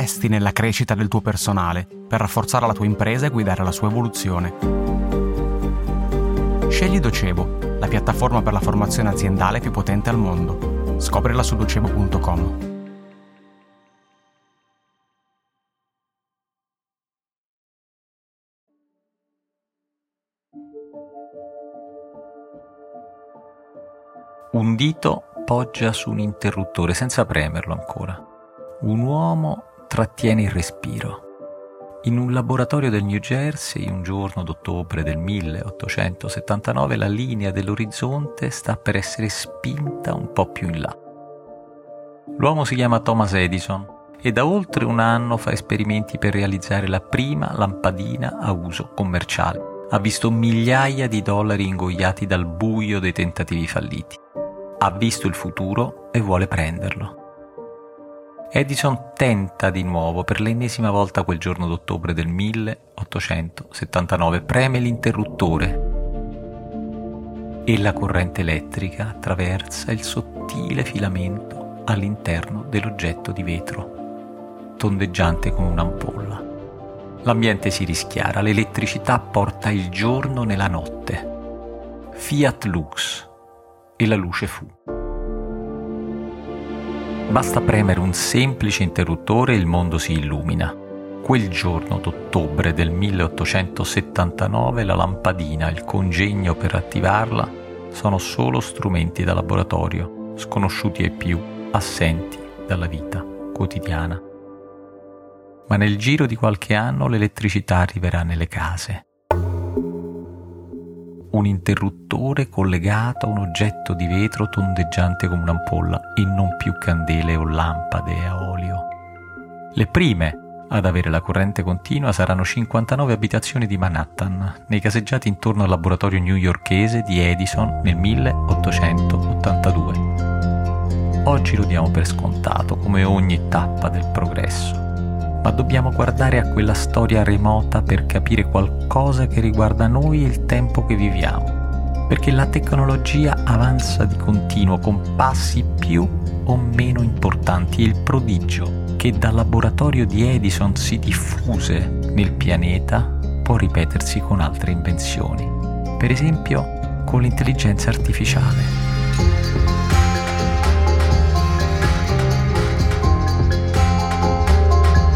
investi nella crescita del tuo personale per rafforzare la tua impresa e guidare la sua evoluzione. Scegli Docebo, la piattaforma per la formazione aziendale più potente al mondo. Scoprila su docebo.com. Un dito poggia su un interruttore senza premerlo ancora. Un uomo trattiene il respiro. In un laboratorio del New Jersey, un giorno d'ottobre del 1879, la linea dell'orizzonte sta per essere spinta un po' più in là. L'uomo si chiama Thomas Edison e da oltre un anno fa esperimenti per realizzare la prima lampadina a uso commerciale. Ha visto migliaia di dollari ingoiati dal buio dei tentativi falliti. Ha visto il futuro e vuole prenderlo. Edison tenta di nuovo per l'ennesima volta quel giorno d'ottobre del 1879, preme l'interruttore e la corrente elettrica attraversa il sottile filamento all'interno dell'oggetto di vetro, tondeggiante come un'ampolla. L'ambiente si rischiara, l'elettricità porta il giorno nella notte. Fiat lux. E la luce fu. Basta premere un semplice interruttore e il mondo si illumina. Quel giorno d'ottobre del 1879 la lampadina e il congegno per attivarla sono solo strumenti da laboratorio, sconosciuti ai più, assenti dalla vita quotidiana. Ma nel giro di qualche anno l'elettricità arriverà nelle case. Un interruttore collegato a un oggetto di vetro tondeggiante come un'ampolla e non più candele o lampade a olio. Le prime ad avere la corrente continua saranno 59 abitazioni di Manhattan, nei caseggiati intorno al laboratorio newyorkese di Edison nel 1882. Oggi lo diamo per scontato, come ogni tappa del progresso. Ma dobbiamo guardare a quella storia remota per capire qualcosa che riguarda noi e il tempo che viviamo, perché la tecnologia avanza di continuo con passi più o meno importanti e il prodigio che dal laboratorio di Edison si diffuse nel pianeta può ripetersi con altre invenzioni, per esempio con l'intelligenza artificiale.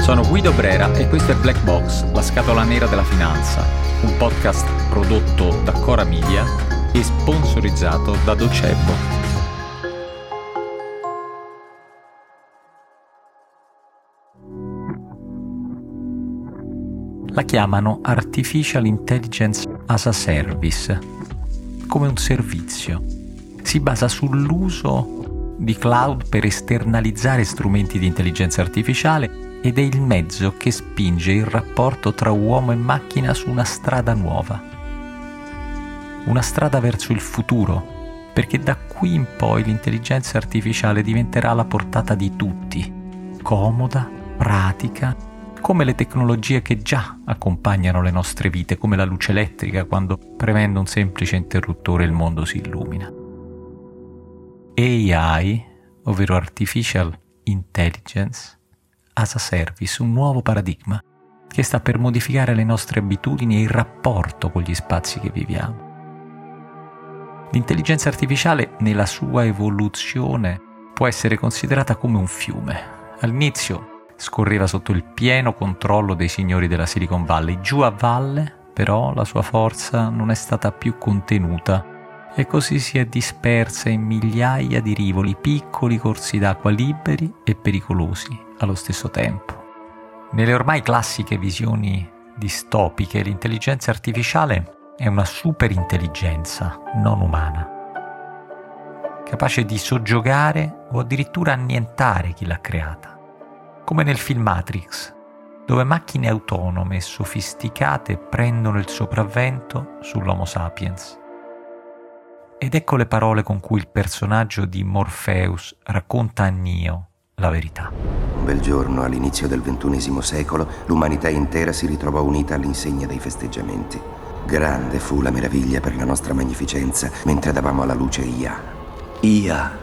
Sono Guido Brera e questo è Black Box, la scatola nera della finanza, un podcast prodotto da Cora Media e sponsorizzato da Docebo. La chiamano Artificial Intelligence as a Service, come un servizio. Si basa sull'uso di cloud per esternalizzare strumenti di intelligenza artificiale ed è il mezzo che spinge il rapporto tra uomo e macchina su una strada nuova. Una strada verso il futuro, perché da qui in poi l'intelligenza artificiale diventerà alla portata di tutti, comoda, pratica, come le tecnologie che già accompagnano le nostre vite, come la luce elettrica, quando premendo un semplice interruttore il mondo si illumina. AI, ovvero Artificial Intelligence as a Service, un nuovo paradigma che sta per modificare le nostre abitudini e il rapporto con gli spazi che viviamo. L'intelligenza artificiale nella sua evoluzione può essere considerata come un fiume. All'inizio scorreva sotto il pieno controllo dei signori della Silicon Valley, giù a valle però la sua forza non è stata più contenuta e così si è dispersa in migliaia di rivoli, piccoli corsi d'acqua liberi e pericolosi allo stesso tempo. Nelle ormai classiche visioni distopiche, l'intelligenza artificiale è una superintelligenza non umana, capace di soggiogare o addirittura annientare chi l'ha creata, come nel film Matrix, dove macchine autonome e sofisticate prendono il sopravvento sull'Homo sapiens. Ed ecco le parole con cui il personaggio di Morpheus racconta a Neo la verità. Un bel giorno, all'inizio del XXI secolo, l'umanità intera si ritrovò unita all'insegna dei festeggiamenti. Grande fu la meraviglia per la nostra magnificenza mentre davamo alla luce Ia. Ia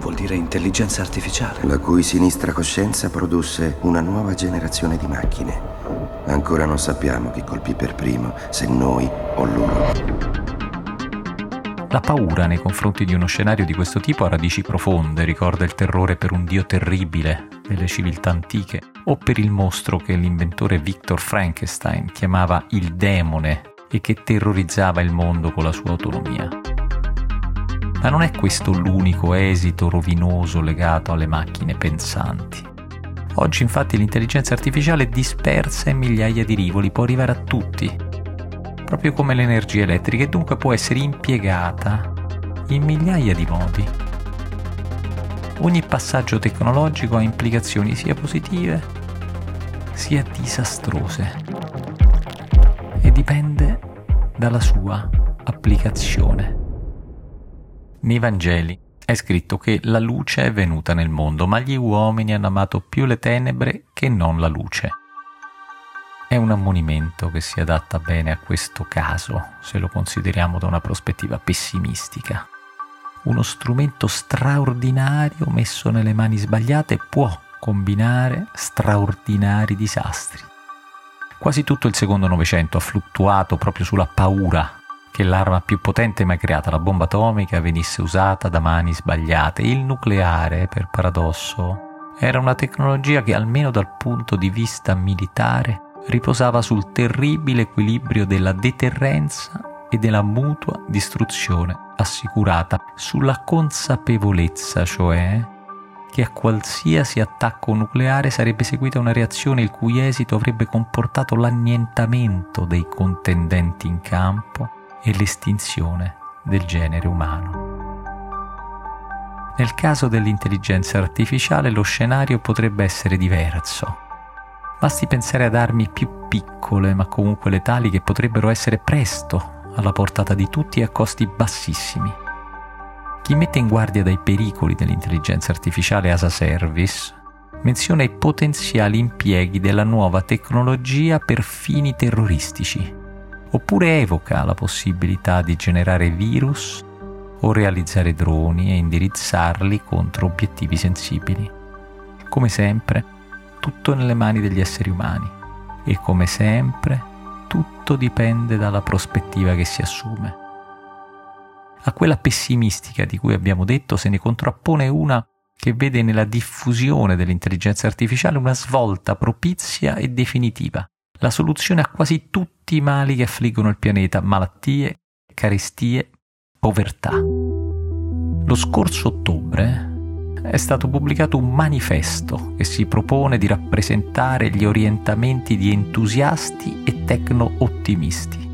Vuol dire intelligenza artificiale. La cui sinistra coscienza produsse una nuova generazione di macchine. Ancora non sappiamo chi colpì per primo, se noi o loro. La paura nei confronti di uno scenario di questo tipo ha radici profonde, ricorda il terrore per un dio terribile delle civiltà antiche o per il mostro che l'inventore Victor Frankenstein chiamava il demone e che terrorizzava il mondo con la sua autonomia. Ma non è questo l'unico esito rovinoso legato alle macchine pensanti. Oggi infatti l'intelligenza artificiale dispersa in migliaia di rivoli può arrivare a tutti, proprio come l'energia elettrica, e dunque può essere impiegata in migliaia di modi. Ogni passaggio tecnologico ha implicazioni sia positive sia disastrose e dipende dalla sua applicazione. Nei Vangeli è scritto che la luce è venuta nel mondo, ma gli uomini hanno amato più le tenebre che non la luce. È un ammonimento che si adatta bene a questo caso, se lo consideriamo da una prospettiva pessimistica. Uno strumento straordinario messo nelle mani sbagliate può combinare straordinari disastri. Quasi tutto il secondo Novecento ha fluttuato proprio sulla paura che l'arma più potente mai creata, la bomba atomica, venisse usata da mani sbagliate. Il nucleare, per paradosso, era una tecnologia che, almeno dal punto di vista militare, riposava sul terribile equilibrio della deterrenza e della mutua distruzione assicurata, sulla consapevolezza, cioè, che a qualsiasi attacco nucleare sarebbe seguita una reazione il cui esito avrebbe comportato l'annientamento dei contendenti in campo e l'estinzione del genere umano. Nel caso dell'intelligenza artificiale lo scenario potrebbe essere diverso. Basti pensare ad armi più piccole ma comunque letali che potrebbero essere presto alla portata di tutti e a costi bassissimi. Chi mette in guardia dai pericoli dell'intelligenza artificiale as a service menziona i potenziali impieghi della nuova tecnologia per fini terroristici, oppure evoca la possibilità di generare virus o realizzare droni e indirizzarli contro obiettivi sensibili. Come sempre, tutto nelle mani degli esseri umani e, come sempre, tutto dipende dalla prospettiva che si assume. A quella pessimistica di cui abbiamo detto se ne contrappone una che vede nella diffusione dell'intelligenza artificiale una svolta propizia e definitiva, la soluzione a quasi tutti i mali che affliggono il pianeta: malattie, carestie, povertà. Lo scorso ottobre è stato pubblicato un manifesto che si propone di rappresentare gli orientamenti di entusiasti e tecno-ottimisti,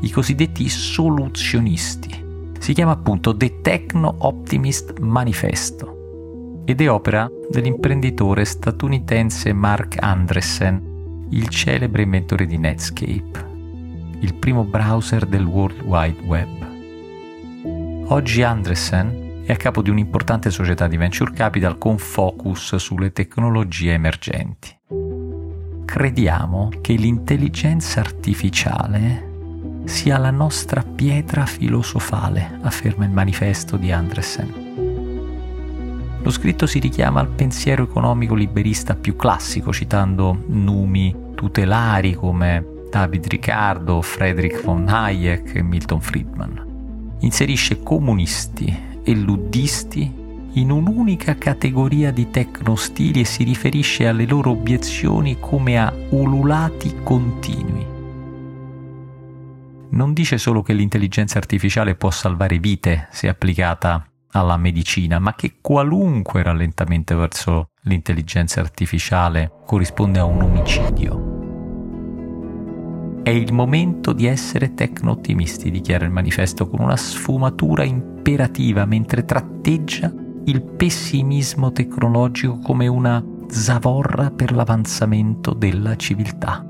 i cosiddetti soluzionisti. Si chiama appunto The Techno-Optimist Manifesto ed è opera dell'imprenditore statunitense Marc Andreessen, il celebre inventore di Netscape, il primo browser del World Wide Web. Oggi Andreessen è a capo di un'importante società di venture capital con focus sulle tecnologie emergenti. Crediamo che l'intelligenza artificiale sia la nostra pietra filosofale, afferma il manifesto di Andreessen. Lo scritto si richiama al pensiero economico liberista più classico, citando nomi tutelari come David Ricardo, Friedrich von Hayek e Milton Friedman. Inserisce comunisti e luddisti in un'unica categoria di tecnostili e si riferisce alle loro obiezioni come a ululati continui. Non dice solo che l'intelligenza artificiale può salvare vite se applicata alla medicina, ma che qualunque rallentamento verso l'intelligenza artificiale corrisponde a un omicidio. È il momento di essere tecno-ottimisti, dichiara il manifesto con una sfumatura imperativa, mentre tratteggia il pessimismo tecnologico come una zavorra per l'avanzamento della civiltà.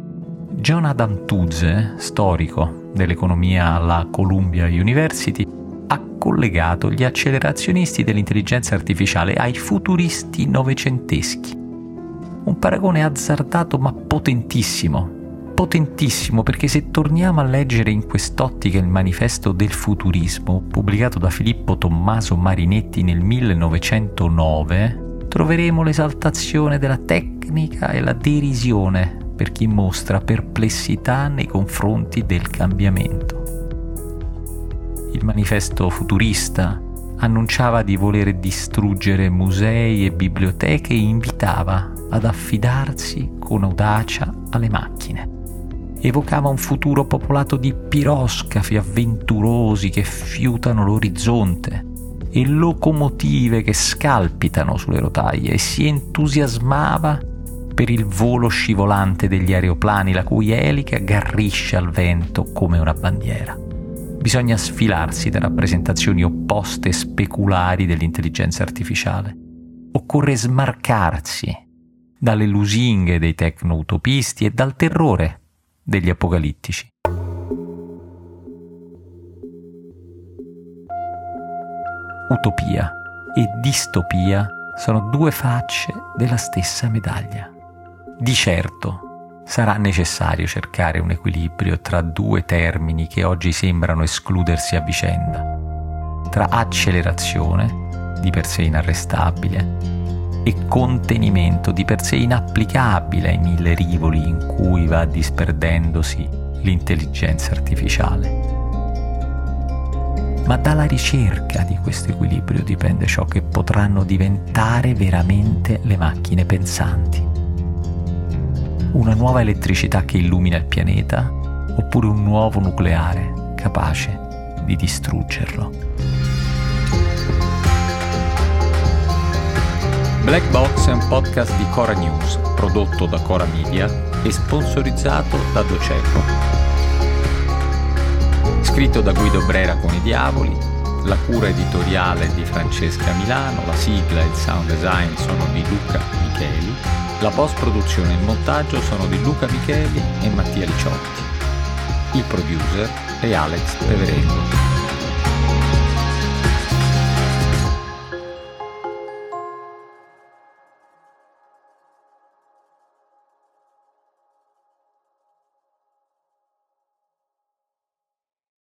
Jonathan Tooze, storico dell'economia alla Columbia University, ha collegato gli accelerazionisti dell'intelligenza artificiale ai futuristi novecenteschi. Un paragone azzardato ma potentissimo, potentissimo, perché se torniamo a leggere in quest'ottica il manifesto del futurismo, pubblicato da Filippo Tommaso Marinetti nel 1909, troveremo l'esaltazione della tecnica e la derisione per chi mostra perplessità nei confronti del cambiamento. Il manifesto futurista annunciava di voler distruggere musei e biblioteche e invitava ad affidarsi con audacia alle macchine. Evocava un futuro popolato di piroscafi avventurosi che fiutano l'orizzonte e locomotive che scalpitano sulle rotaie, e si entusiasmava per il volo scivolante degli aeroplani, la cui elica garrisce al vento come una bandiera. Bisogna sfilarsi da rappresentazioni opposte e speculari dell'intelligenza artificiale. Occorre smarcarsi dalle lusinghe dei tecno-utopisti e dal terrore degli apocalittici. Utopia e distopia sono due facce della stessa medaglia. Di certo, sarà necessario cercare un equilibrio tra due termini che oggi sembrano escludersi a vicenda, tra accelerazione, di per sé inarrestabile, e contenimento, di per sé inapplicabile ai mille rivoli in cui va disperdendosi l'intelligenza artificiale. Ma dalla ricerca di questo equilibrio dipende ciò che potranno diventare veramente le macchine pensanti. Una nuova elettricità che illumina il pianeta, oppure un nuovo nucleare capace di distruggerlo. Black Box è un podcast di Cora News, prodotto da Cora Media e sponsorizzato da Docebo. Scritto da Guido Brera con i diavoli, la cura editoriale di Francesca Milano, la sigla e il sound design sono di Luca Micheli. La post-produzione e il montaggio sono di Luca Micheli e Mattia Ricciotti. Il producer è Alex Peverengo.